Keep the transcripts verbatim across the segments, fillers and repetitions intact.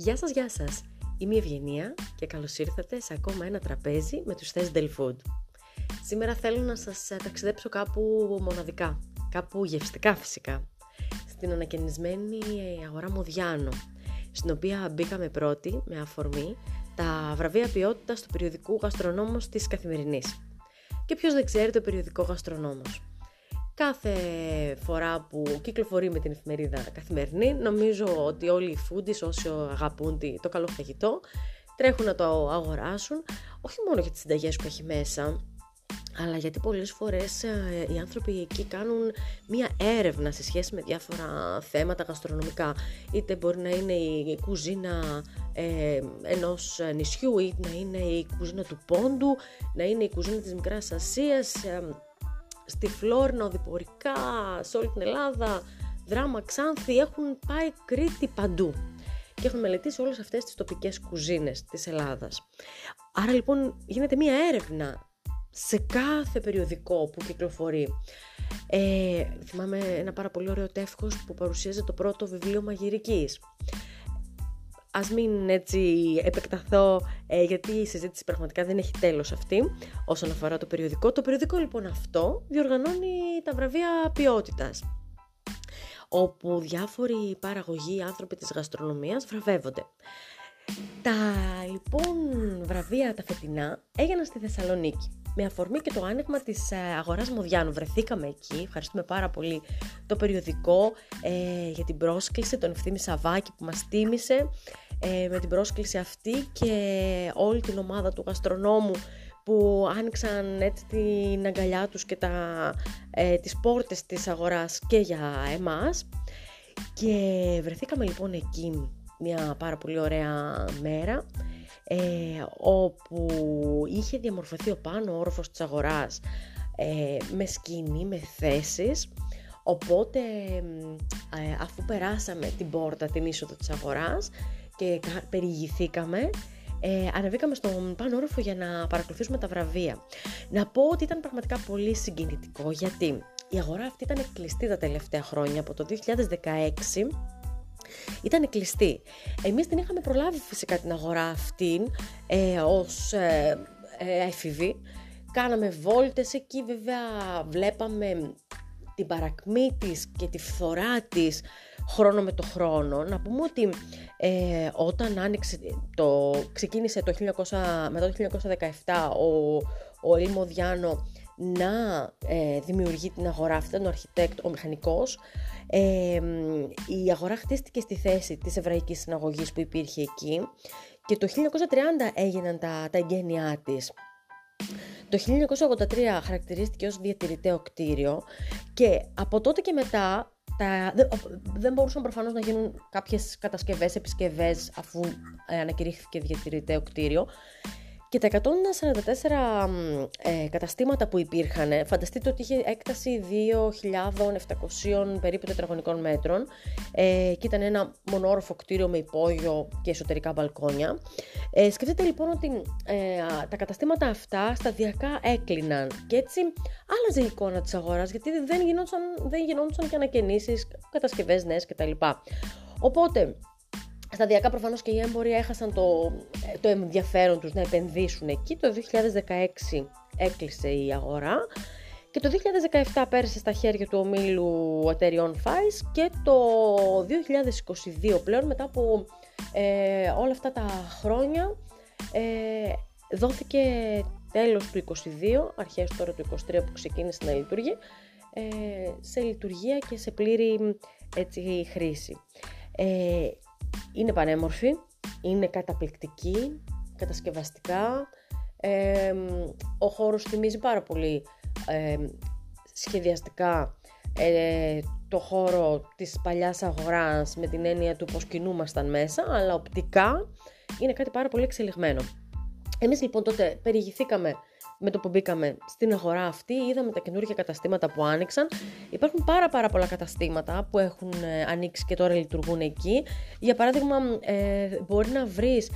Γεια σας, γεια σας! Είμαι η Ευγενία και καλώς ήρθατε σε ακόμα ένα τραπέζι με τους Test Del Food. Σήμερα θέλω να σας ταξιδέψω κάπου μοναδικά, κάπου γευστικά φυσικά, στην ανακαινισμένη αγορά Μοδιάνο, στην οποία μπήκαμε πρώτη με αφορμή τα βραβεία ποιότητας του περιοδικού Γαστρονόμος της Καθημερινής. Και ποιος δεν ξέρει το περιοδικό Γαστρονόμος? Κάθε φορά που κυκλοφορεί με την εφημερίδα Καθημερινή, νομίζω ότι όλοι οι foodies, όσοι αγαπούν το καλό φαγητό, τρέχουν να το αγοράσουν, όχι μόνο για τις συνταγές που έχει μέσα, αλλά γιατί πολλές φορές οι άνθρωποι εκεί κάνουν μία έρευνα σε σχέση με διάφορα θέματα γαστρονομικά. Είτε μπορεί να είναι η κουζίνα ε, ενός νησιού, ή να είναι η κουζίνα του Πόντου, να είναι η κουζίνα της Μικράς Ασίας, ε, στη Φλόρνα, οδηπορικά, σε όλη την Ελλάδα, Δράμα, Ξάνθη, έχουν πάει Κρήτη, παντού. Και έχουν μελετήσει όλες αυτές τις τοπικές κουζίνες της Ελλάδας. Άρα λοιπόν γίνεται μία έρευνα σε κάθε περιοδικό που κυκλοφορεί. Ε, θυμάμαι ένα πάρα πολύ ωραίο τεύχος που παρουσίαζε το πρώτο βιβλίο μαγειρικής. Ας μην έτσι επεκταθώ, ε, γιατί η συζήτηση πραγματικά δεν έχει τέλος αυτή όσον αφορά το περιοδικό. Το περιοδικό λοιπόν αυτό διοργανώνει τα βραβεία ποιότητας, όπου διάφοροι παραγωγοί, άνθρωποι της γαστρονομίας βραβεύονται. Τα λοιπόν βραβεία τα φετινά έγιναν στη Θεσσαλονίκη. Με αφορμή και το άνοιγμα της αγοράς Μοδιάνου βρεθήκαμε εκεί, ευχαριστούμε πάρα πολύ το περιοδικό ε, για την πρόσκληση, τον Ιφθήμιο Σαββάκη που μας τίμησε ε, με την πρόσκληση αυτή και όλη την ομάδα του γαστρονόμου που άνοιξαν έτσι την αγκαλιά τους και τα, ε, τις πόρτες της αγοράς και για εμάς. Και βρεθήκαμε λοιπόν εκεί μια πάρα πολύ ωραία μέρα, Ε, όπου είχε διαμορφωθεί ο πάνω όροφος της αγοράς ε, με σκηνή, με θέσεις, οπότε ε, αφού περάσαμε την πόρτα, την είσοδο της αγοράς και περιηγηθήκαμε, ε, ανεβήκαμε στον πάνω όροφο για να παρακολουθήσουμε τα βραβεία. Να πω ότι ήταν πραγματικά πολύ συγκινητικό, γιατί η αγορά αυτή ήταν κλειστή τα τελευταία χρόνια, από το δύο χιλιάδες δεκαέξι ήταν κλειστή. Εμείς την είχαμε προλάβει φυσικά την αγορά αυτήν ε, ως ε, ε, έφηβοι. Κάναμε βόλτες εκεί, βέβαια βλέπαμε την παρακμή της και τη φθορά της χρόνο με το χρόνο. Να πούμε ότι ε, όταν άνοιξε το, ξεκίνησε το χίλια εννιακόσια, μετά το χίλια εννιακόσια δεκαεπτά ο, ο Λι Μοδιάνο να ε, δημιουργεί την αγορά αυτή, ήταν ο αρχιτέκτο, ο μηχανικός. Ε, η αγορά χτίστηκε στη θέση της Εβραϊκής Συναγωγής που υπήρχε εκεί και το χίλια εννιακόσια τριάντα έγιναν τα, τα εγγένειά της. Το χίλια εννιακόσια ογδόντα τρία χαρακτηρίστηκε ως διατηρητέο κτίριο και από τότε και μετά τα, δεν, δεν μπορούσαν προφανώς να γίνουν κάποιες κατασκευές, επισκευές, αφού ε, ανακηρύχθηκε διατηρητέο κτίριο. Και τα εκατόν σαράντα τέσσερα ε, καταστήματα που υπήρχαν, φανταστείτε ότι είχε έκταση δύο χιλιάδες επτακόσια περίπου τετραγωνικών μέτρων ε, και ήταν ένα μονόροφο κτίριο με υπόγειο και εσωτερικά μπαλκόνια. Ε, σκεφτείτε λοιπόν ότι ε, τα καταστήματα αυτά σταδιακά έκλειναν και έτσι άλλαζε η εικόνα της αγοράς, γιατί δεν γινόντουσαν, δεν γινόντουσαν και ανακαινήσεις, κατασκευές νέες κτλ. Οπότε σταδιακά προφανώς και οι έμποροι έχασαν το, το ενδιαφέρον τους να επενδύσουν εκεί. Το δύο χιλιάδες δεκαέξι έκλεισε η αγορά και το δύο χιλιάδες δεκαεπτά πέρασε στα χέρια του ομίλου εταιριών Φάις και το δύο χιλιάδες είκοσι δύο πλέον, μετά από ε, όλα αυτά τα χρόνια, ε, δόθηκε τέλος του είκοσι δύο, αρχές τώρα του είκοσι τρία που ξεκίνησε να λειτουργεί, ε, σε λειτουργία και σε πλήρη έτσι, χρήση. Ε, Είναι πανέμορφη, είναι καταπληκτική, κατασκευαστικά, ε, ο χώρος θυμίζει πάρα πολύ ε, σχεδιαστικά ε, το χώρο της παλιάς αγοράς, με την έννοια του πως κινούμασταν μέσα, αλλά οπτικά είναι κάτι πάρα πολύ εξελιγμένο. Εμείς λοιπόν τότε περιηγηθήκαμε με το που μπήκαμε στην αγορά αυτή, είδαμε τα καινούργια καταστήματα που άνοιξαν. Υπάρχουν πάρα πάρα πολλά καταστήματα που έχουν ανοίξει και τώρα λειτουργούν εκεί. Για παράδειγμα, ε, μπορεί να βρεις,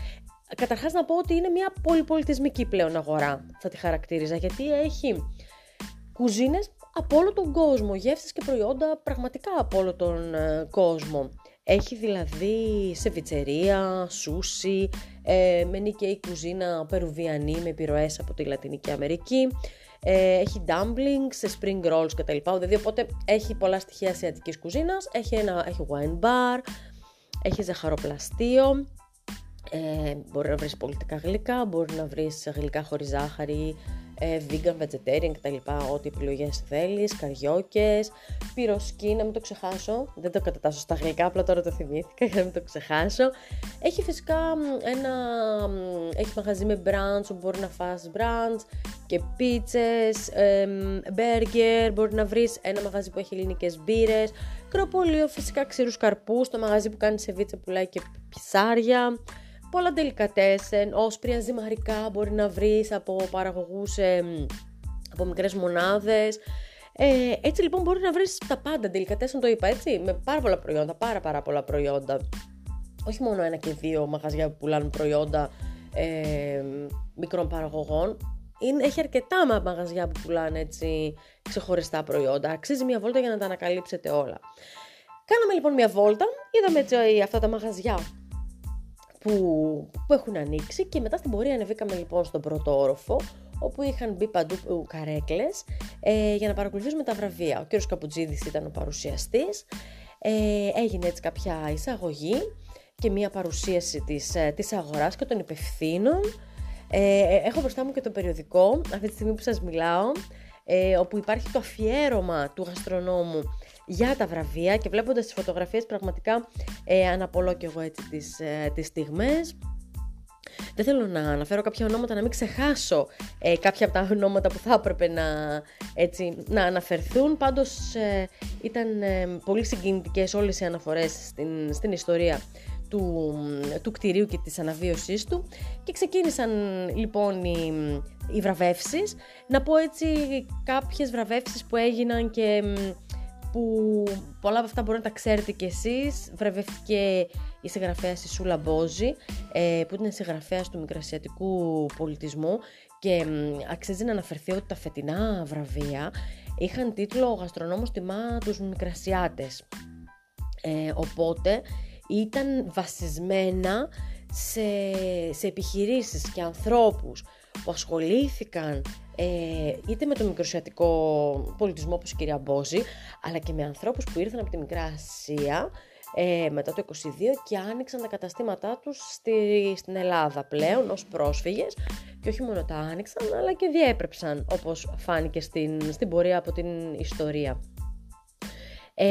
καταρχάς να πω ότι είναι μια πολυπολιτισμική πλέον αγορά, θα τη χαρακτήριζα, γιατί έχει κουζίνες από όλο τον κόσμο, γεύσεις και προϊόντα πραγματικά από όλο τον κόσμο. Έχει δηλαδή σεβιτσερία, σούσι, ε, με νικαιή κουζίνα περουβιανή με επιρροές από τη Λατινική Αμερική. Ε, έχει dumplings, spring rolls κτλ. Δηλαδή, οπότε έχει πολλά στοιχεία ασιατικής κουζίνας. Έχει, ένα, έχει wine bar, έχει ζαχαροπλαστείο. Ε, μπορεί να βρεις πολιτικά γλυκά, μπορεί να βρεις γλυκά χωρίς ζάχαρη, ε, vegan, vegetarian κτλ. Ό,τι επιλογές θέλεις, καριόκες, πυροσκή, να μην το ξεχάσω. Δεν το κατατάσσω στα γλυκά, απλά τώρα το θυμήθηκα για να μην το ξεχάσω. Έχει φυσικά ένα έχει μαγαζί με brunch, όπου μπορεί να φας brunch και πίτσες, ε, burger. Μπορεί να βρεις ένα μαγαζί που έχει ελληνικές μπύρες, κροπολείο, φυσικά ξηρούς καρπούς, το μαγαζί που κάνει σεβίτσα πουλάει και πισάρια. Πολλά ντελικατέσεν, όσπρια, ζυμαρικά μπορεί να βρεις από παραγωγούς, ε, από μικρές μονάδες. Ε, έτσι λοιπόν μπορεί να βρεις τα πάντα ντελικατέσεν, το είπα έτσι, με πάρα πολλά προϊόντα, πάρα πάρα πολλά προϊόντα. Όχι μόνο ένα και δύο μαγαζιά που πουλάνε προϊόντα ε, μικρών παραγωγών. Είναι, έχει αρκετά μαγαζιά που πουλάνε έτσι ξεχωριστά προϊόντα. Αξίζει μια βόλτα για να τα ανακαλύψετε όλα. Κάναμε λοιπόν μια βόλτα, είδαμε έτσι αυτά τα μαγαζιά Που, που έχουν ανοίξει, και μετά στην πορεία ανεβήκαμε λοιπόν στον πρώτο όροφο, όπου είχαν μπει παντού καρέκλες ε, για να παρακολουθήσουμε τα βραβεία. Ο κύριος Καπουτζίδης ήταν ο παρουσιαστής, ε, έγινε έτσι κάποια εισαγωγή και μία παρουσίαση της, της αγοράς και των υπευθύνων. Ε, έχω μπροστά μου και το περιοδικό αυτή τη στιγμή που σας μιλάω, ε, όπου υπάρχει το αφιέρωμα του γαστρονόμου για τα βραβεία, και βλέποντας τις φωτογραφίες πραγματικά ε, αναπολώ και εγώ έτσι τις, ε, τις στιγμές. Δεν θέλω να αναφέρω κάποια ονόματα, να μην ξεχάσω ε, κάποια από τα ονόματα που θα έπρεπε να, έτσι, να αναφερθούν. Πάντως ε, ήταν ε, πολύ συγκινητικές όλες οι αναφορές στην, στην ιστορία του, του κτηρίου και της αναβίωσής του, και ξεκίνησαν λοιπόν οι, οι βραβεύσεις. Να πω έτσι κάποιες βραβεύσεις που έγιναν και που πολλά από αυτά μπορεί να τα ξέρετε κι εσείς. Βραβεύτηκε η συγγραφέας η Σούλα Μπόζη, που ήταν συγγραφέας του μικρασιατικού πολιτισμού, και αξίζει να αναφερθεί ότι τα φετινά βραβεία είχαν τίτλο «Ο γαστρονόμος τιμά τους μικρασιάτες». Ε, οπότε ήταν βασισμένα σε, σε επιχειρήσεις και ανθρώπους που ασχολήθηκαν Ε, είτε με το μικρασιατικό πολιτισμό όπως η κυρία Μπόζη, αλλά και με ανθρώπους που ήρθαν από τη Μικρά Ασία ε, μετά το είκοσι δύο και άνοιξαν τα καταστήματά τους στη, στην Ελλάδα πλέον ως πρόσφυγες, και όχι μόνο τα άνοιξαν αλλά και διέπρεψαν, όπως φάνηκε στην, στην πορεία από την ιστορία. ε,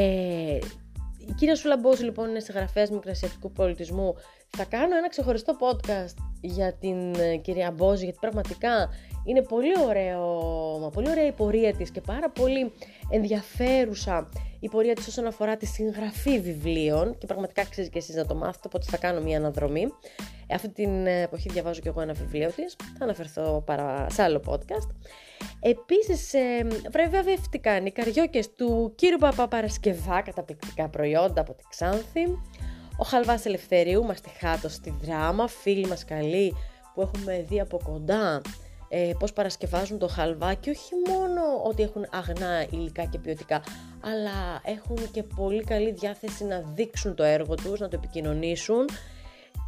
Η κυρία Σούλα Μπόζη λοιπόν είναι συγγραφέας μικρασιατικού πολιτισμού. Θα κάνω ένα ξεχωριστό podcast για την κυρία Μπόζη, γιατί πραγματικά είναι πολύ, ωραίο, πολύ ωραία η πορεία της και πάρα πολύ ενδιαφέρουσα η πορεία της όσον αφορά τη συγγραφή βιβλίων, και πραγματικά αξίζει και εσείς να το μάθετε, οπότε θα κάνω μια αναδρομή. Αυτή την εποχή διαβάζω και εγώ ένα βιβλίο της, θα αναφερθώ παρα... σε άλλο podcast. Επίσης ε, βραβεύτηκαν οι καριόκες του κύριου Παπα-Παρασκευά, καταπληκτικά προϊόντα από τη Ξάνθη. Ο Χαλβάς Ελευθερίου, μαστιχάτος στη Δράμα, φίλοι μας καλοί που έχουμε δει από κοντά ε, πώς παρασκευάζουν το χαλβά, και όχι μόνο ότι έχουν αγνά υλικά και ποιοτικά, αλλά έχουν και πολύ καλή διάθεση να δείξουν το έργο τους, να το επικοινωνήσουν,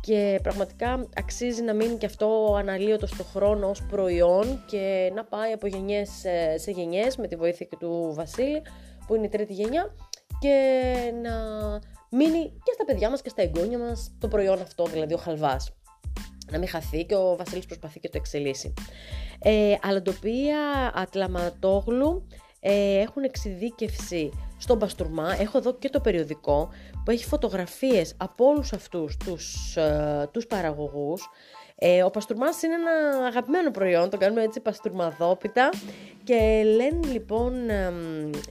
και πραγματικά αξίζει να μείνει και αυτό αναλύωτο στο χρόνο ως προϊόν και να πάει από γενιές σε γενιές με τη βοήθεια και του Βασίλη, που είναι η τρίτη γενιά, και να μείνει και στα παιδιά μας και στα εγγόνια μας το προϊόν αυτό, δηλαδή ο χαλβάς. Να μην χαθεί, και ο Βασίλης προσπαθεί και το εξελίσσει. Ε, Αλλαντοπία Ατλαματόγλου, ε, έχουν εξειδίκευση στον παστούρμα. Έχω εδώ και το περιοδικό που έχει φωτογραφίες από όλους αυτούς τους, ε, τους παραγωγούς. Ε, ο παστούρμας είναι ένα αγαπημένο προϊόν, το κάνουμε έτσι παστούρμαδόπιτα, και λένε λοιπόν ε, ε,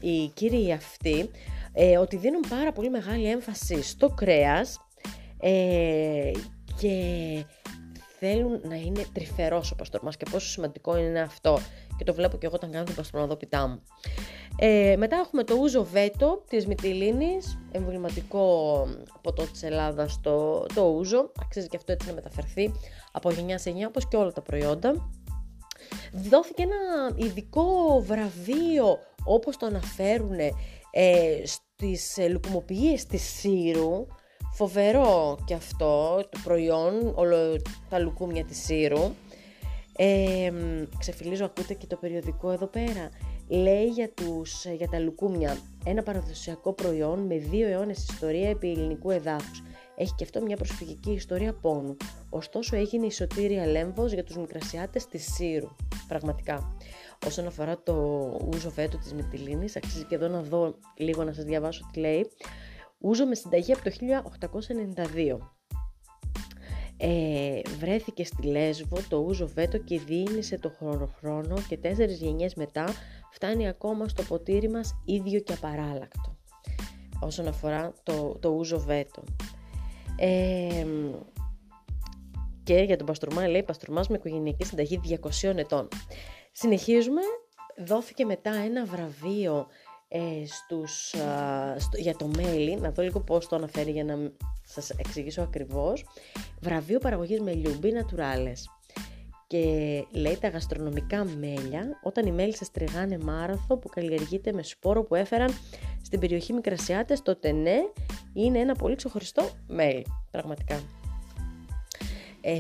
οι κύριοι αυτοί Ε, ότι δίνουν πάρα πολύ μεγάλη έμφαση στο κρέας ε, και θέλουν να είναι τρυφερός ο παστορμάς, και πόσο σημαντικό είναι αυτό, και το βλέπω και εγώ όταν κάνω την παστορμαδόπιτά μου. Ε, μετά έχουμε το Ούζο Βέτο της Μυτιλήνης, εμβληματικό ποτό της Ελλάδας το, το ούζο, αξίζει και αυτό έτσι να μεταφερθεί από γενιά σε γενιά, όπως και όλα τα προϊόντα. Δόθηκε ένα ειδικό βραβείο, όπως το αναφέρουνε, Ε, στις λουκουμοποιίες της Σύρου, Φοβερό και αυτό το προϊόν, όλο τα λουκούμια της Σύρου. Ε, ξεφυλίζω, ακούτε και το περιοδικό εδώ πέρα. Λέει για, τους, για τα λουκούμια, ένα παραδοσιακό προϊόν με δύο αιώνες ιστορία επί ελληνικού εδάφους. Έχει και αυτό μια προσφυγική ιστορία πόνου. Ωστόσο έγινε η σωτήρια λέμβος για τους μικρασιάτες της Σύρου. Πραγματικά. Όσον αφορά το ούζο βέτο της Μυτιλήνης, αξίζει και εδώ να δω λίγο, να σας διαβάσω τι λέει. Ούζο με συνταγή από το χίλια οκτακόσια ενενήντα δύο. Ε, βρέθηκε στη Λέσβο το ούζο βέτο και διήνυσε το χωροχρόνο και τέσσερις γενιές μετά φτάνει ακόμα στο ποτήρι μας ίδιο και απαράλλακτο. Όσον αφορά το, το ούζο βέτο. Ε, και για τον παστρουμά λέει παστρουμάς με οικογενειακή συνταγή διακοσίων ετών. Συνεχίζουμε, δόθηκε μετά ένα βραβείο ε, στους, α, στο, για το μέλι, να δω λίγο πώς το αναφέρει για να σας εξηγήσω ακριβώς. Βραβείο παραγωγής μελιού, Be Naturales. Και λέει τα γαστρονομικά μέλια, όταν οι μέλισσες τριγάνε μάραθο που καλλιεργείται με σπόρο που έφεραν στην περιοχή Μικρασιάτες, τότε ναι, είναι ένα πολύ ξεχωριστό μέλι, πραγματικά. Ε,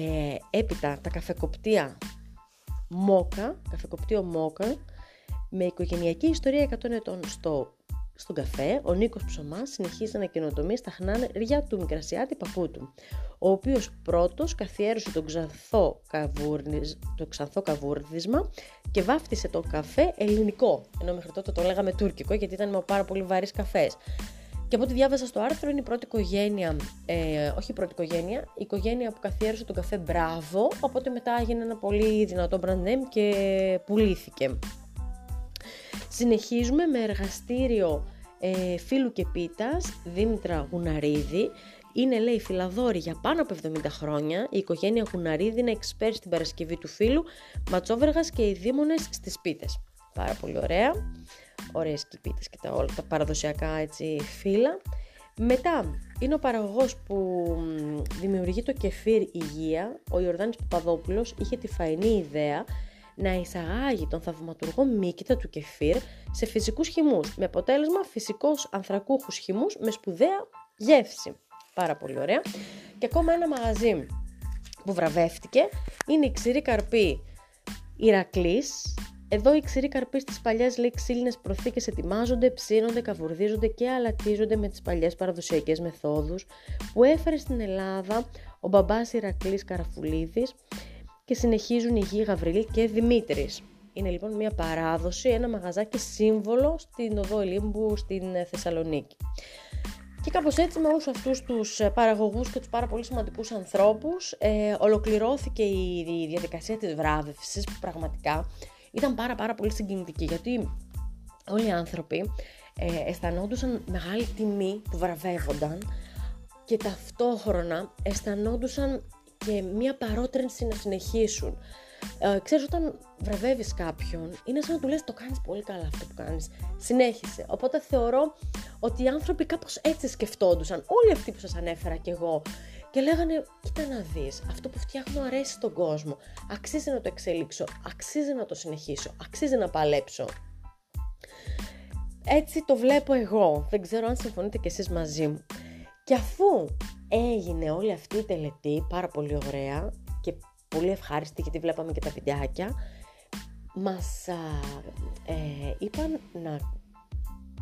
έπειτα τα καφεκοπτεία Μόκα, καφεκοπτείο Μόκα, με οικογενειακή ιστορία εκατό ετών στο, στον καφέ, ο Νίκος Ψωμάς συνεχίζει να καινοτομεί στα χνάρια του Μικρασιάτη παππού του, ο οποίος πρώτος καθιέρωσε το ξανθό, καβούρνισ, το ξανθό καβούρδισμα και βάφτισε το καφέ ελληνικό, ενώ μέχρι τότε το λέγαμε τουρκικό γιατί ήταν με πάρα πολύ βαρύς καφές. Και από ό,τι διάβασα στο άρθρο είναι η πρώτη οικογένεια, ε, όχι η πρώτη οικογένεια, η οικογένεια που καθιέρωσε τον καφέ Μπράβο, οπότε μετά έγινε ένα πολύ δυνατό brand name και πουλήθηκε. Συνεχίζουμε με εργαστήριο ε, φίλου και πίτας, Δήμητρα Γουναρίδη. Είναι, λέει, φιλαδόρη για πάνω από εβδομήντα χρόνια. Η οικογένεια Γουναρίδη είναι εξπέρ στην παρασκευή του φίλου, ματσόβεργας και οι δήμονες στις πίτες. Πάρα πολύ ωραία. Ωραίες και οι πίτες και τα όλα τα παραδοσιακά έτσι φύλλα. Μετά είναι ο παραγωγός που δημιουργεί το κεφίρ Υγεία. Ο Ιορδάνης Παπαδόπουλος είχε τη φαεινή ιδέα να εισαγάγει τον θαυματουργό μύκητα του κεφίρ σε φυσικούς χυμούς, με αποτέλεσμα φυσικούς ανθρακούχους χυμούς με σπουδαία γεύση. Πάρα πολύ ωραία. Και ακόμα ένα μαγαζί που βραβεύτηκε είναι η ξηρή καρπή Ηρακλής. Εδώ οι ξηροί καρποί στις παλιές, λέει, ξύλινες προθήκες ετοιμάζονται, ψήνονται, καβουρδίζονται και αλατίζονται με τις παλιές παραδοσιακές μεθόδους που έφερε στην Ελλάδα ο μπαμπάς Ηρακλής Καραφουλίδης και συνεχίζουν οι γη Γαβριέλη και Δημήτρης. Είναι λοιπόν μια παράδοση, ένα μαγαζάκι σύμβολο στην Οδό Ελίμπου στην Θεσσαλονίκη. Και κάπως έτσι, με όλους αυτούς τους παραγωγούς και τους πάρα πολύ σημαντικούς ανθρώπους, ε, ολοκληρώθηκε η διαδικασία της βράβευσης που πραγματικά ήταν πάρα πάρα πολύ συγκινητική, γιατί όλοι οι άνθρωποι ε, αισθανόντουσαν μεγάλη τιμή που βραβεύονταν και ταυτόχρονα αισθανόντουσαν και μία παρότρινση να συνεχίσουν. Ε, ξέρεις, όταν βραβεύεις κάποιον, είναι σαν να του λες το κάνεις πολύ καλά αυτό που κάνεις, συνέχισε. Οπότε θεωρώ ότι οι άνθρωποι κάπως έτσι σκεφτόντουσαν, όλοι αυτοί που σας ανέφερα κι εγώ, και λέγανε, κοίτα να δεις, αυτό που φτιάχνω αρέσει στον κόσμο, αξίζει να το εξελίξω, αξίζει να το συνεχίσω, αξίζει να παλέψω. Έτσι το βλέπω εγώ, δεν ξέρω αν συμφωνείτε κι εσείς μαζί μου. Και αφού έγινε όλη αυτή η τελετή, πάρα πολύ ωραία και πολύ ευχάριστη, γιατί βλέπαμε και τα βιντεάκια, μας α, ε, είπαν να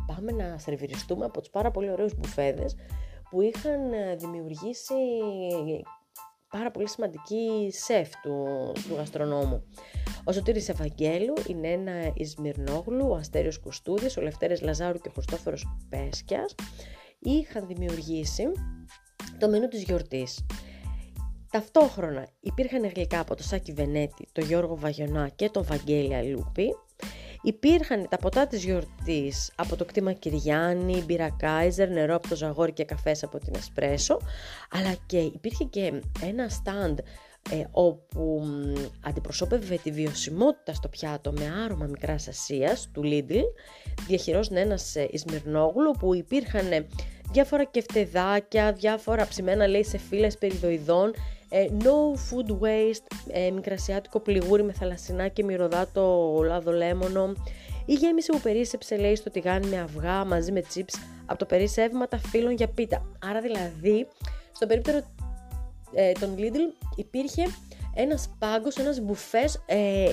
πάμε να σερβιριστούμε από τους πάρα πολύ ωραίους μπουφέδες που είχαν δημιουργήσει πάρα πολύ σημαντική σεφ του, του γαστρονόμου. Ο Σωτήρης Ευαγγέλου, η Νένα Ισμυρνόγλου, ο Αστέριος Κουστούδης, ο Λευτέρης Λαζάρου και ο Χριστόφερος Πέσκιας είχαν δημιουργήσει το μενού της γιορτής. Ταυτόχρονα υπήρχαν γλυκά από τον Σάκη Βενέτη, τον Γιώργο Βαγιονά και τον Βαγγέλη Λούπη. Υπήρχαν τα ποτά της γιορτής από το κτήμα Κυριάννη, μπύρα Κάιζερ, νερό από το Ζαγόρι και καφές από την Εσπρέσο, αλλά και υπήρχε και ένα στάντ ε, όπου αντιπροσώπευε τη βιωσιμότητα στο πιάτο με άρωμα Μικράς Ασίας του Lidl, διαχειρός Νένας Ισμυρνόγλου, που υπήρχαν διάφορα κεφτεδάκια, διάφορα ψημένα, λέει, σε φύλλες περιδοειδών, no food waste, μικρασιάτικο πληγούρι με θαλασσινά και μυρωδάτο λάδο λέμονο. Η γέμιση που περίσσεψε, λέει, στο τηγάνι με αυγά μαζί με τσίπς από το περίσσευματα φύλλων για πίτα. Άρα δηλαδή, στον περίπτερο ε, των Lidl υπήρχε ένας πάγκος, ένας μπουφές ε,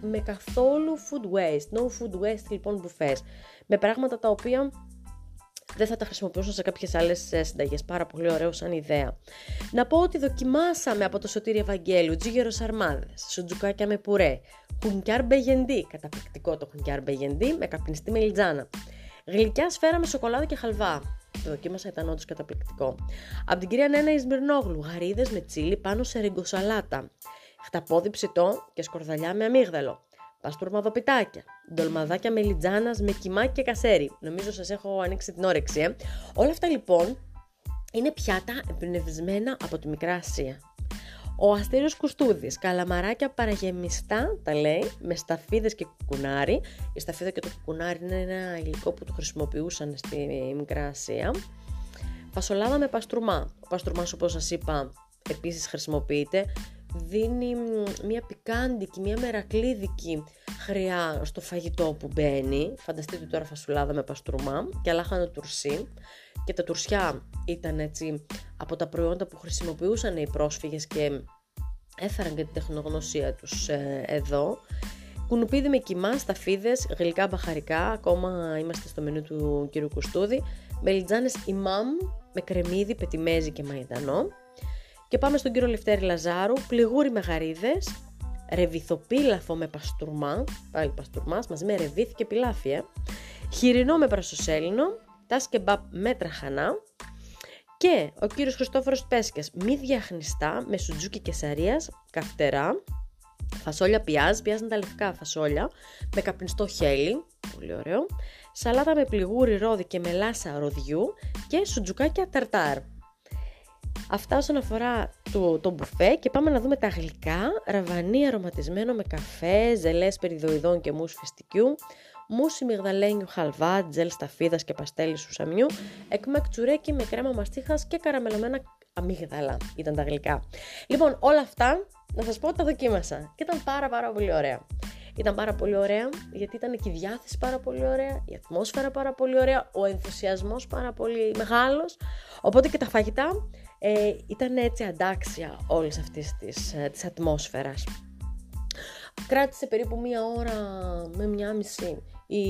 με καθόλου food waste, no food waste λοιπόν μπουφές, με πράγματα τα οποία δεν θα τα χρησιμοποιούσαν σε κάποιες άλλες συνταγές. Πάρα πολύ ωραίο σαν ιδέα. Να πω ότι δοκιμάσαμε από το Σωτήρη Ευαγγέλου τζίγερο σαρμάδες, σουτζουκάκια με πουρέ, χουνκιάρ μπεγεντί, καταπληκτικό το χουνκιάρ μπεγεντί με καπνιστή μελιτζάνα, γλυκιά σφαίρα με σοκολάτα και χαλβά. Το δοκίμασα, ήταν όντως καταπληκτικό. Από την κυρία Νένα Ισμυρνόγλου, γαρίδες με τσίλι πάνω σε ριγκοσαλάτα, χταπόδι ψητό και σκορδαλιά με αμύγδαλο, παστούρμαδοπιτάκια, ντολμαδάκια μελιτζάνας με κιμάκι και κασέρι. Νομίζω σας έχω ανοίξει την όρεξη. Ε. Όλα αυτά λοιπόν είναι πιάτα εμπνευσμένα από τη Μικρά Ασία. Ο Αστέριος Κουστούδης, καλαμαράκια παραγεμιστά, τα λέει, με σταφίδες και κουκουνάρι. Η σταφίδα και το κουκουνάρι είναι ένα υλικό που το χρησιμοποιούσαν στη Μικρά Ασία. Φασολάδα με παστούρμα. Ο παστούρμας, όπως σας είπα, επίσης χρησιμοποιείται. Δίνει μια πικάντικη, μια μερακλίδικη χρειά στο φαγητό που μπαίνει. Φανταστείτε τώρα φασουλάδα με παστούρμα και λάχανο τουρσί. Και τα τουρσιά ήταν έτσι από τα προϊόντα που χρησιμοποιούσαν οι πρόσφυγες και έφεραν και την τεχνογνωσία τους ε, εδώ. Κουνουπίδι με κιμά, σταφίδες, γλυκά μπαχαρικά, ακόμα είμαστε στο μενού του κ. Κουστούδη, μελιτζάνες ημάμ με κρεμμύδι, πετιμέζι και μαϊντανό. Και πάμε στον κύριο Λευτέρη Λαζάρου, πληγούρι με γαρίδες, ρεβιθοπίλαφο με παστούρμα, πάλι παστούρμας, μαζί με ρεβίθι και πιλάφι, ε. χοιρινό με πρασοσέλινο, τάσκεμπαπ με τραχανά. Και ο κύριος Χριστόφορος Πέσκες, μη διαχνιστά με σουτζούκι κεσαρίας, καυτερά, φασόλια πιάζ, πιάζουν τα λευκά φασόλια, με καπνιστό χέλι, πολύ ωραίο, σαλάτα με πληγούρι ρόδι και μελάσα ροδιού και σουτζουκάκια ταρτάρ. Αυτά όσον αφορά το, το μπουφέ, και πάμε να δούμε τα γλυκά. Ραβανί αρωματισμένο με καφέ, ζελές περιδοειδών και μους φιστικιού, μουσι μυγδαλένιου χαλβά, τζελ σταφίδας και παστέλι σουσαμιού, εκμεκ τσουρέκι με κρέμα μαστίχας και καραμελωμένα αμύγδαλα ήταν τα γλυκά. Λοιπόν, όλα αυτά, να σας πω ότι τα δοκίμασα και ήταν πάρα πάρα πολύ ωραία. Ήταν πάρα πολύ ωραία, γιατί ήταν και η διάθεση πάρα πολύ ωραία, η ατμόσφαιρα πάρα πολύ ωραία, ο ενθουσιασμός πάρα πολύ μεγάλος. Οπότε και τα φαγητά ε, ήταν έτσι αντάξια όλης αυτής της, της ατμόσφαιρας. Κράτησε περίπου μία ώρα με μία μισή η,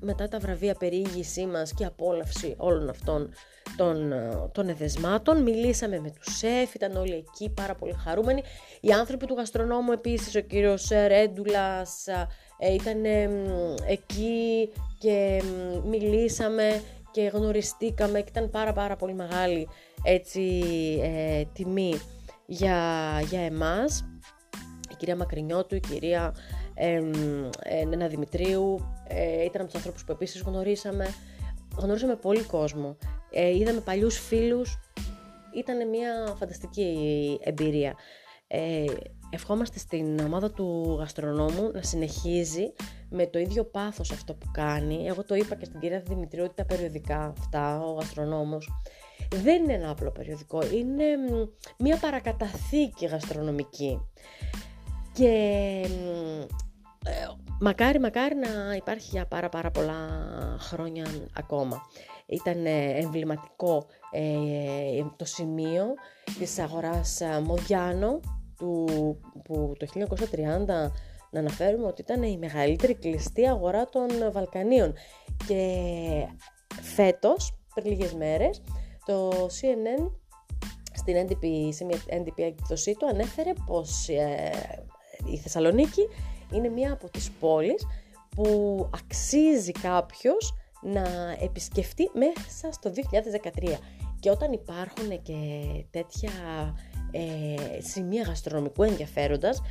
μετά τα βραβεία περιήγησή μας και απόλαυση όλων αυτών των, των εδεσμάτων. Μιλήσαμε με τους σεφ, ήταν όλοι εκεί πάρα πολύ χαρούμενοι. Οι άνθρωποι του γαστρονόμου επίσης, ο κύριος Ρέντουλας ήταν εκεί και μιλήσαμε και γνωριστήκαμε, και ήταν πάρα πάρα πολύ μεγάλη έτσι, ε, τιμή για, για εμάς. Η κυρία Μακρινιώτου, η κυρία ε, ε, Νένα Δημητρίου ε, ήταν από τους ανθρώπους που επίσης γνωρίσαμε. Γνωρίσαμε πολύ κόσμο, ε, είδαμε παλιούς φίλους, ήταν μια φανταστική εμπειρία. Ε, ευχόμαστε στην ομάδα του γαστρονόμου να συνεχίζει με το ίδιο πάθος αυτό που κάνει. Εγώ το είπα και στην κυρία Δημητρίου ότι τα περιοδικά αυτά, ο γαστρονόμος, δεν είναι ένα απλό περιοδικό, είναι μια παρακαταθήκη γαστρονομική. Και ε, μακάρι μακάρι να υπάρχει για πάρα πάρα πολλά χρόνια ακόμα. Ήταν εμβληματικό ε, το σημείο της αγοράς Μοδιάνο του, που το χίλια εννιακόσια τριάντα, να αναφέρουμε ότι ήταν η μεγαλύτερη κλειστή αγορά των Βαλκανίων. Και φέτος, πριν λίγες μέρες, το Σι Εν Εν στην έντυπη, σε μια έντυπη έκδοσή του ανέφερε πως ε, η Θεσσαλονίκη είναι μία από τις πόλεις που αξίζει κάποιος να επισκεφτεί μέσα στο δύο χιλιάδες δεκατρία. Και όταν υπάρχουν και τέτοια ε, σημεία γαστρονομικού ενδιαφέροντας,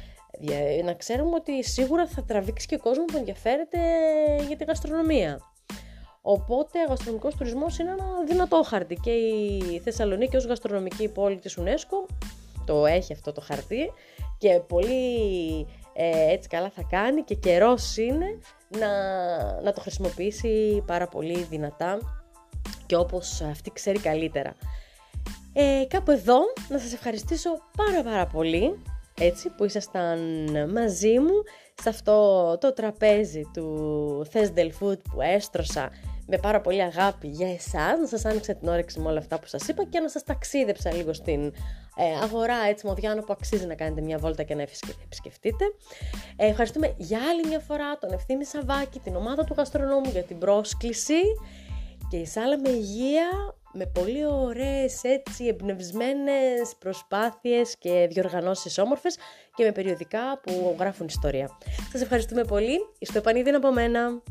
ε, να ξέρουμε ότι σίγουρα θα τραβήξει και κόσμο που ενδιαφέρεται για τη γαστρονομία. Οπότε ο γαστρονομικός τουρισμός είναι ένα δυνατό χαρτί, και η Θεσσαλονίκη ως γαστρονομική πόλη της UNESCO το έχει αυτό το χαρτί, και πολύ ε, έτσι καλά θα κάνει, και καιρός είναι να, να το χρησιμοποιήσει πάρα πολύ δυνατά και όπως αυτή ξέρει καλύτερα. Ε, κάπου εδώ να σας ευχαριστήσω πάρα πάρα πολύ έτσι, που ήσασταν μαζί μου σε αυτό το τραπέζι του Test Del Food που έστρωσα με πάρα πολύ αγάπη για εσάς, να σας άνοιξα την όρεξη με όλα αυτά που σας είπα και να σας ταξίδεψα λίγο στην ε, αγορά έτσι Μοδιάνο, που αξίζει να κάνετε μια βόλτα και να επισκεφτείτε. Ε, ευχαριστούμε για άλλη μια φορά τον Ευθύμη Σαββάκη, την ομάδα του γαστρονόμου για την πρόσκληση και η σάλα με υγεία, με πολύ ωραίες έτσι εμπνευσμένες προσπάθειες και διοργανώσεις όμορφες και με περιοδικά που γράφουν ιστορία. Σας ευχαριστούμε πολύ. Στο επανίδιν από μένα.